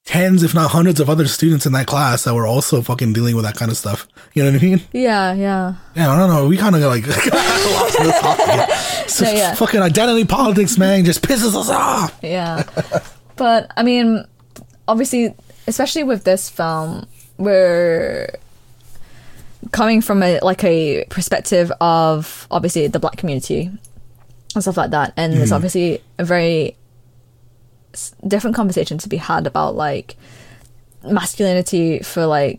tens, if not hundreds of other students in that class that were also fucking dealing with that kind of stuff. You know what I mean? Yeah, yeah. Yeah, I don't know. We kind of like lost this topic. So no, yeah. Fucking identity politics, man, just pisses us off. Yeah. But, I mean, obviously, especially with this film, we're coming from a like a perspective of, obviously, the black community. And stuff like that, and mm. there's obviously a very different conversation to be had about like masculinity for like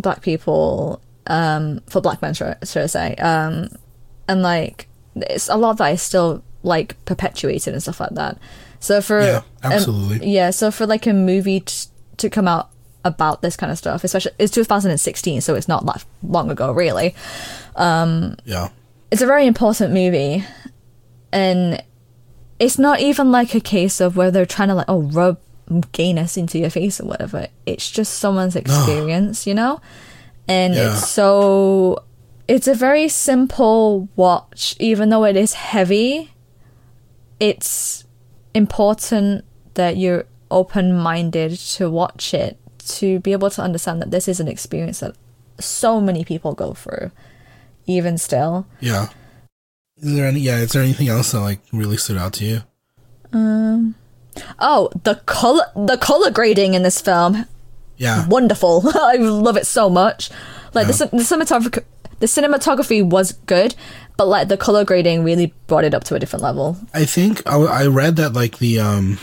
black people um, for black men, should I say. Um, and, like, it's a lot that is still, like, perpetuated and stuff like that. So for... Yeah, absolutely. Um, yeah, so for, like, a movie t- to come out about this kind of stuff, especially... It's two thousand sixteen, so it's not that long ago, really. Um, yeah. It's a very important movie, and it's not even, like, a case of where they're trying to, like, oh, rub gayness into your face or whatever. It's just someone's experience, no. you know? And yeah. it's so... It's a very simple watch, even though it is heavy. It's important that you're open-minded to watch it, to be able to understand that this is an experience that so many people go through, even still. Yeah. Is there any? Yeah. Is there anything else that like really stood out to you? Um. Oh, the color, the color grading in this film. Yeah. Wonderful. I love it so much. Like yeah. the the cinematography, the cinematography was good, but like the color grading really brought it up to a different level. I think I, I read that like the um.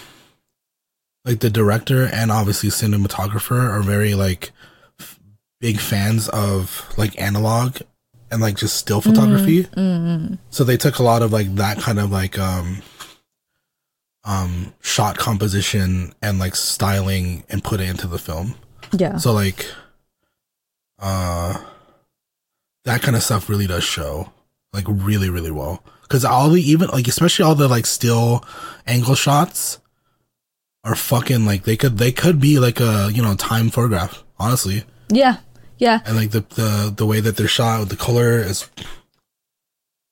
Like the director and obviously cinematographer are very like f- big fans of like analog and like just still photography. Mm, mm. So they took a lot of like that kind of like um, um, shot composition and like styling and put it into the film. Yeah. So like, uh, that kind of stuff really does show like really really well, because all the even like especially all the like still angle shots. Are fucking like they could they could be like a you know time photograph, honestly. Yeah, yeah. And like the the, the way that they're shot with the color is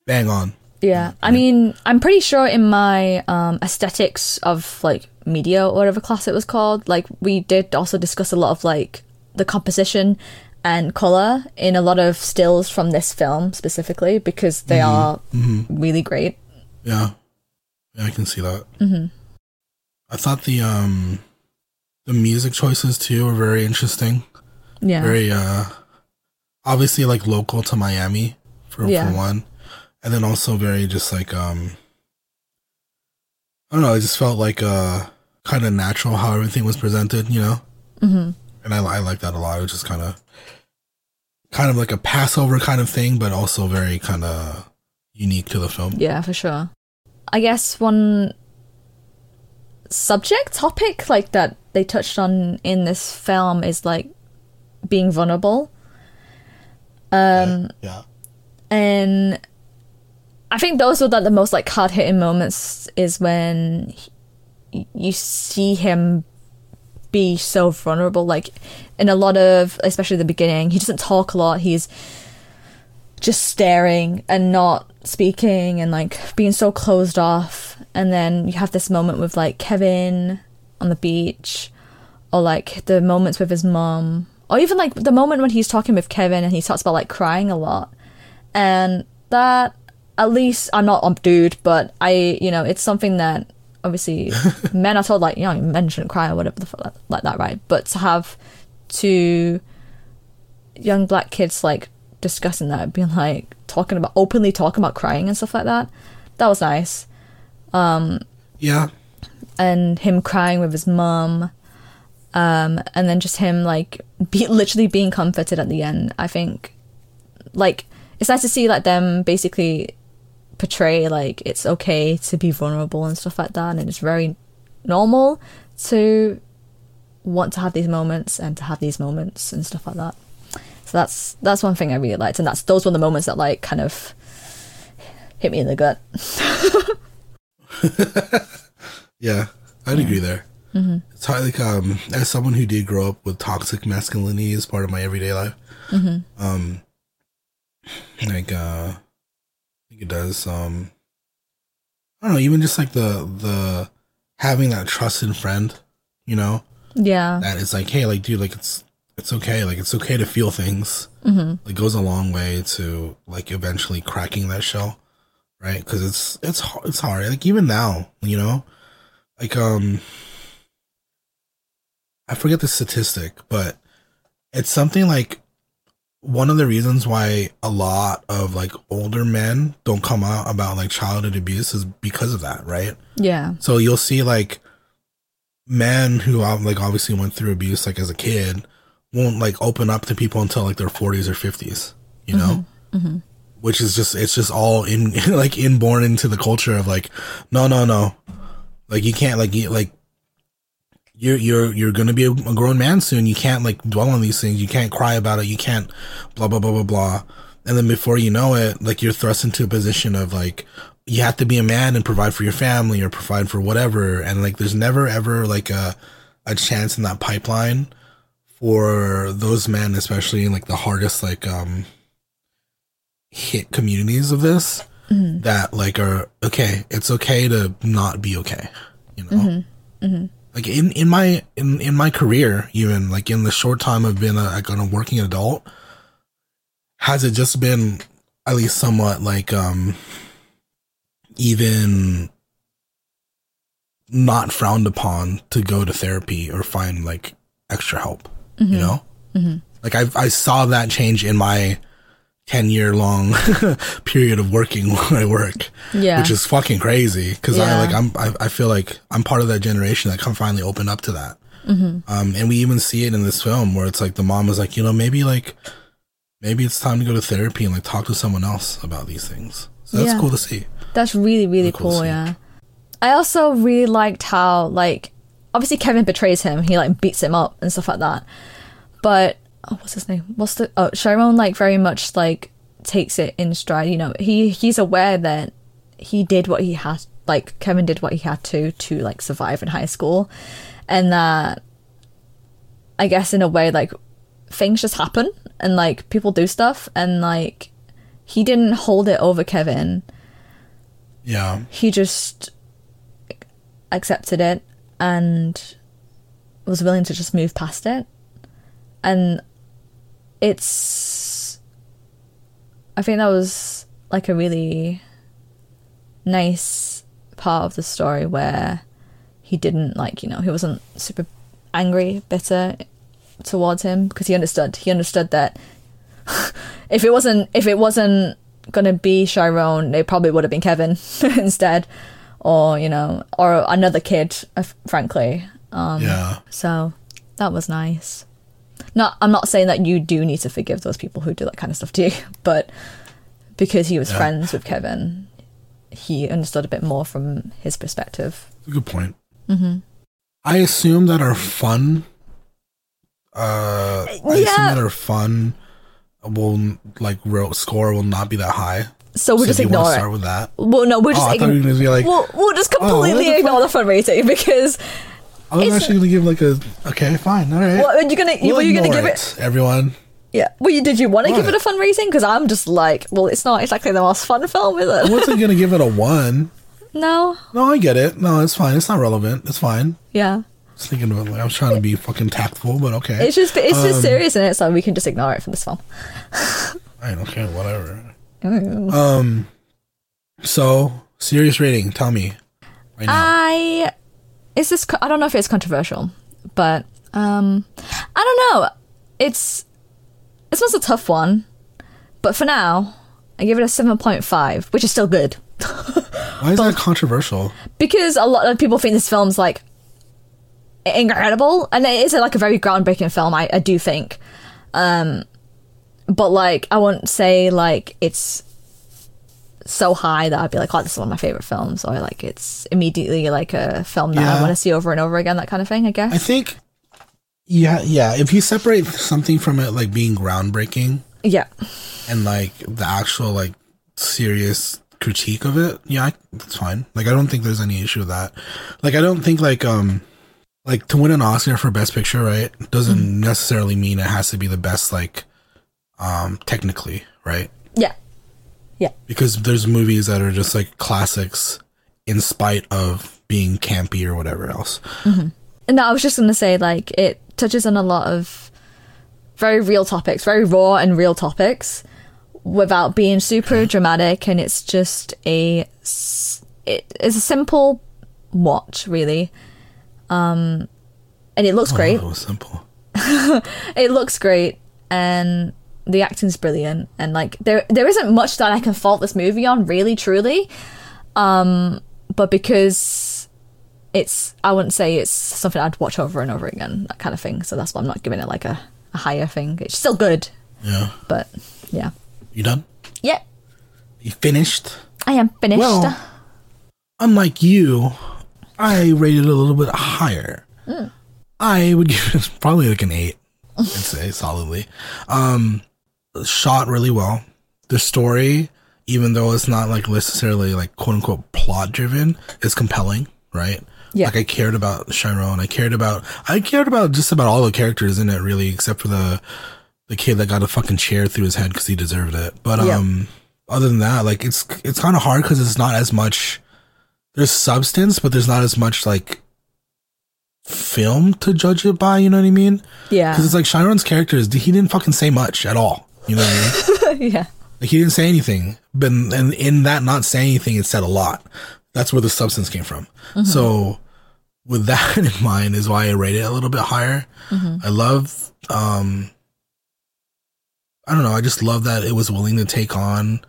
bang on. Yeah, I mean, I'm pretty sure in my um, aesthetics of like media or whatever class it was called, like we did also discuss a lot of like the composition and color in a lot of stills from this film specifically, because they mm-hmm. are mm-hmm. really great. Yeah, yeah, I can see that. Mm-hmm. I thought the um, the music choices too were very interesting. Yeah. Very uh, obviously like local to Miami for, yeah. for one, and then also very just like um, I don't know. It just felt like uh, kind of natural how everything was presented, you know. Mm-hmm. And I I like that a lot. It was just kind of kind of like a Passover kind of thing, but also very kind of unique to the film. Yeah, for sure. I guess one. subject topic like that they touched on in this film is like being vulnerable, um yeah, yeah. and I think those were like the most like hard-hitting moments, is when he, you see him be so vulnerable, like in a lot of, especially the beginning, he doesn't talk a lot, he's just staring and not speaking and like being so closed off. And then you have this moment with like Kevin on the beach, or like the moments with his mom, or even like the moment when he's talking with Kevin and he talks about like crying a lot. And that, at least I'm not on dude, but I, you know, it's something that obviously men are told like, you know, men shouldn't cry or whatever the fuck like that, right? But to have two young black kids like discussing that, being like talking about openly talking about crying and stuff like that, that was nice. Um yeah, and him crying with his mom, um and then just him like be, literally being comforted at the end. I think like it's nice to see like them basically portray like it's okay to be vulnerable and stuff like that, and it's very normal to want to have these moments and to have these moments and stuff like that. So that's that's one thing I really liked, and that's those were the moments that like kind of hit me in the gut. yeah, I'd yeah. agree there. Mm-hmm. It's hard, like um, as someone who did grow up with toxic masculinity as part of my everyday life, mm-hmm. um, like uh, I think it does. Um, I don't know, even just like the the having that trusted friend, you know? Yeah, that is like, hey, like dude, like it's. It's okay, like, it's okay to feel things. Mm-hmm. It goes a long way to, like, eventually cracking that shell, right? Because it's, it's, it's hard. Like, even now, you know? Like, um, I forget the statistic, but it's something like one of the reasons why a lot of, like, older men don't come out about, like, childhood abuse is because of that, right? Yeah. So you'll see, like, men who, like, obviously went through abuse, like, as a kid... won't like open up to people until like their forties or fifties, you know, mm-hmm. Mm-hmm. which is just, it's just all in like inborn into the culture of like, no, no, no. Like you can't like, you, like you're, you're, you're going to be a grown man soon. You can't like dwell on these things. You can't cry about it. You can't blah, blah, blah, blah, blah. And then before you know it, like you're thrust into a position of like, you have to be a man and provide for your family or provide for whatever. And like, there's never ever like a, a chance in that pipeline for those men, especially in like the hardest, like, um, hit communities of this mm-hmm. that like are okay. It's okay to not be okay. You know, mm-hmm. Mm-hmm. like in, in my, in, in my career, even like in the short time I've been a, like on a working adult, has it just been at least somewhat like, um, even not frowned upon to go to therapy or find like extra help, mm-hmm. you know, mm-hmm. like I I saw that change in my ten year long period of working where I work, yeah. which is fucking crazy. Cause yeah. I like, I'm, I, I feel like I'm part of that generation that can finally open up to that. Mm-hmm. Um, and we even see it in this film where it's like, the mom was like, you know, maybe like, maybe it's time to go to therapy and like talk to someone else about these things. So that's yeah. cool to see. That's really, really cool, cool yeah. I also really liked how, like, obviously Kevin betrays him. He, like, beats him up and stuff like that. But, oh, what's his name? What's the, oh, Sharon, like, very much, like, takes it in stride, you know. He He's aware that he did what he had, like, Kevin did what he had to, to, like, survive in high school. And that, I guess, in a way, like, things just happen. And, like, people do stuff. And, like, he didn't hold it over Kevin. Yeah. He just accepted it and was willing to just move past it. And it's... I think that was, like, a really nice part of the story where he didn't, like, you know, he wasn't super angry, bitter towards him because he understood. He understood that if it wasn't... If it wasn't... gonna be Chiron, they probably would have been Kevin instead, or you know, or another kid, frankly. Um, yeah. So that was nice. Not, I'm not saying that you do need to forgive those people who do that kind of stuff to you, but because he was yeah. friends with Kevin, he understood a bit more from his perspective. Good point. Mm-hmm. I assume that our fun. Uh, I yeah. assume that our fun. will like road score will not be that high. So we'll so just ignore start it. With that. Well, no, we'll oh, just ign- we like, we'll, we'll just completely oh, the ignore the fun rating because I was actually gonna give like a okay, fine, all right. Well, you're gonna we'll were you gonna give it, it everyone? Yeah. Well, you, did you want to give it a fun rating? Because I'm just like, well, it's not exactly the most fun film, is it? I wasn't gonna give it a one. No. No, I get it. No, it's fine. It's not relevant. It's fine. Yeah. I was thinking about like I was trying to be fucking tactful, but okay. It's just it's just um, serious in it, so we can just ignore it from this film. I don't care, whatever. Ooh. Um, so serious rating. Tell me. Right now. I is this? I don't know if it's controversial, but um, I don't know. It's this one's a tough one, but for now, I give it a seven point five, which is still good. Why is but, that controversial? Because a lot of people think this film's like. Incredible, and it is like a very groundbreaking film, I, I do think, um, but like I wouldn't say like it's so high that I'd be like, oh, this is one of my favorite films, or like it's immediately like a film that yeah. I want to see over and over again, that kind of thing. I guess I think yeah yeah if you separate something from it like being groundbreaking yeah and like the actual like serious critique of it, yeah it's fine. Like I don't think there's any issue with that. Like I don't think like um like, to win an Oscar for Best Picture, right, doesn't mm-hmm. necessarily mean it has to be the best, like, um, technically, right? Yeah. Yeah. Because there's movies that are just, like, classics in spite of being campy or whatever else. Mm-hmm. And no, I was just going to say, like, it touches on a lot of very real topics, very raw and real topics, without being super dramatic, and it's just a... It, it's a simple watch, really. Um, and it looks oh, great. That was simple. It looks great, and the acting's brilliant, and like there, there isn't much that I can fault this movie on, really, truly. Um, but because it's, I wouldn't say it's something I'd watch over and over again, that kind of thing. So that's why I'm not giving it like a a higher thing. It's still good. Yeah. But, yeah. You done? Yeah. You finished? I am finished. Well, unlike you, I rated it a little bit higher. Mm. I would give it probably like an eight, I'd say, solidly. Um, shot really well. The story, even though it's not like necessarily like quote unquote plot driven, is compelling, right? Yeah. Like I cared about Chiron. I cared about, I cared about just about all the characters in it really, except for the the kid that got a fucking chair through his head because he deserved it. But yeah. um, other than that, like it's it's kind of hard because it's not as much. There's substance, but there's not as much like film to judge it by. You know what I mean? Yeah. Because it's like Chiron's characters. He didn't fucking say much at all. You know what I mean? Yeah. Like he didn't say anything, but in, and in that not saying anything, it said a lot. That's where the substance came from. Mm-hmm. So with that in mind is why I rate it a little bit higher. Mm-hmm. I love, um, I don't know. I just love that it was willing to take on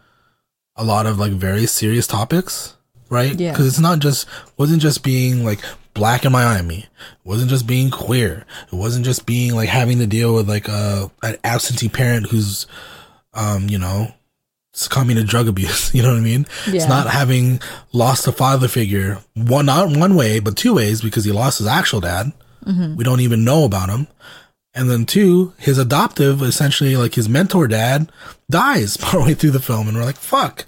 a lot of like very serious topics, right? Yeah. Cause it's not just, wasn't just being like black in Miami. It wasn't just being queer. It wasn't just being like having to deal with like a, an absentee parent who's, um, you know, succumbing to drug abuse, you know what I mean? Yeah. It's not having lost a father figure one not one way, but two ways because he lost his actual dad. Mm-hmm. We don't even know about him. And then two, his adoptive, essentially like his mentor dad, dies partway through the film, and we're like, fuck,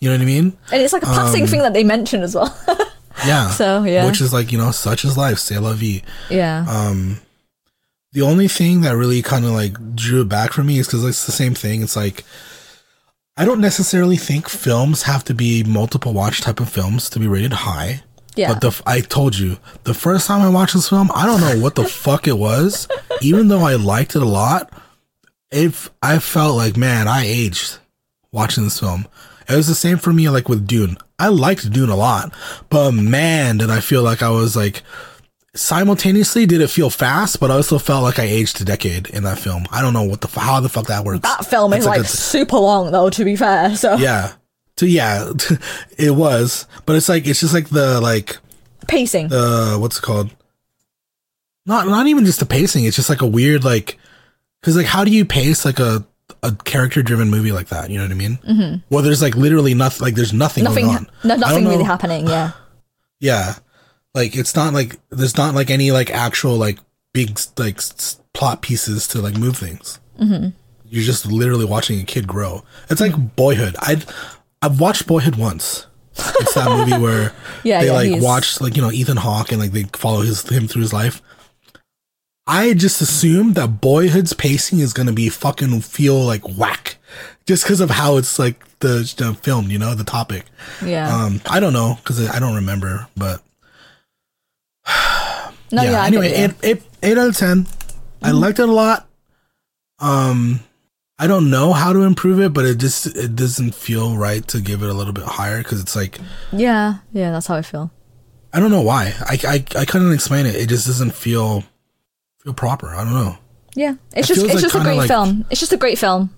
you know what I mean? And it's like a passing um, thing that they mention as well. Yeah. So yeah, which is like, you know, such is life, c'est la vie. Yeah. Um, the only thing that really kind of like drew it back for me is because it's the same thing. It's like, I don't necessarily think films have to be multiple watch type of films to be rated high. Yeah. But the, I told you, the first time I watched this film, I don't know what the fuck it was. Even though I liked it a lot, if I felt like, man, I aged watching this film. It was the same for me like with Dune. I liked Dune a lot, but man, did I feel like I was like, simultaneously did it feel fast, but I also felt like I aged a decade in that film. I don't know what the f- how the fuck that works. That film it's is like, like super long though, to be fair. So yeah, so yeah, it was, but it's like it's just like the like pacing. Uh, what's it called? Not not even just the pacing. It's just like a weird like because like how do you pace like a a character driven movie like that? You know what I mean? Mm-hmm. Well, there's like literally nothing. Like there's nothing. Nothing. Going on. No, nothing really happening. Yeah. Yeah. Like, it's not like, there's not like any like actual like big like s- plot pieces to like move things. Mm-hmm. You're just literally watching a kid grow. It's like mm-hmm. Boyhood. I'd, I've watched Boyhood once. It's that movie where yeah, they yeah, like he's... watch like, you know, Ethan Hawke and like they follow his him through his life. I just assumed that Boyhood's pacing is going to be fucking feel like whack just because of how it's like the, the film, you know, the topic. Yeah. Um, I don't know because I don't remember, but. No, yeah. yeah anyway, it, yeah. Eight, eight, eight out of ten. Mm-hmm. I liked it a lot. Um, I don't know how to improve it, but it just it doesn't feel right to give it a little bit higher because it's like yeah, yeah, that's how I feel. I don't know why. I, I, I couldn't explain it. It just doesn't feel feel proper. I don't know. Yeah, it's it just it's like just a great like, film. It's just a great film.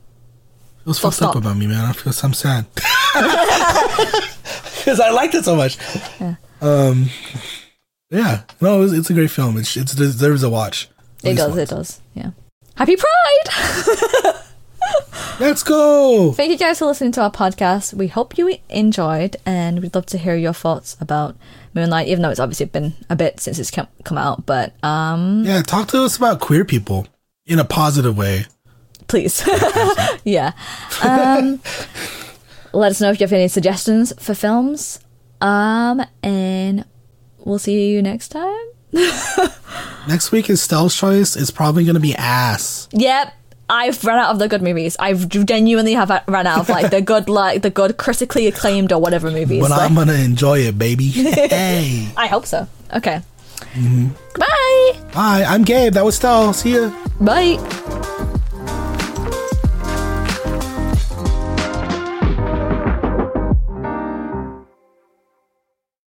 It was fucked up about me, man. I feel I'm sad because I liked it so much. Yeah. Um. Yeah, no, it's, it's a great film. It's, it's, it deserves a watch. It does, once. it does. Yeah. Happy Pride! Let's go! Thank you guys for listening to our podcast. We hope you enjoyed, and we'd love to hear your thoughts about Moonlight, even though it's obviously been a bit since it's come, come out. But um, yeah, talk to us about queer people in a positive way, please. Yeah. Um, let us know if you have any suggestions for films. Um, and. We'll see you next time. Next week is Stell's choice. It's probably going to be ass. Yep. I've run out of the good movies. I've genuinely have run out of like the good, like the good critically acclaimed or whatever movies. But like, I'm going to enjoy it, baby. Hey. I hope so. Okay. Mm-hmm. Bye. Bye. I'm Gabe. That was Stell. See ya. Bye.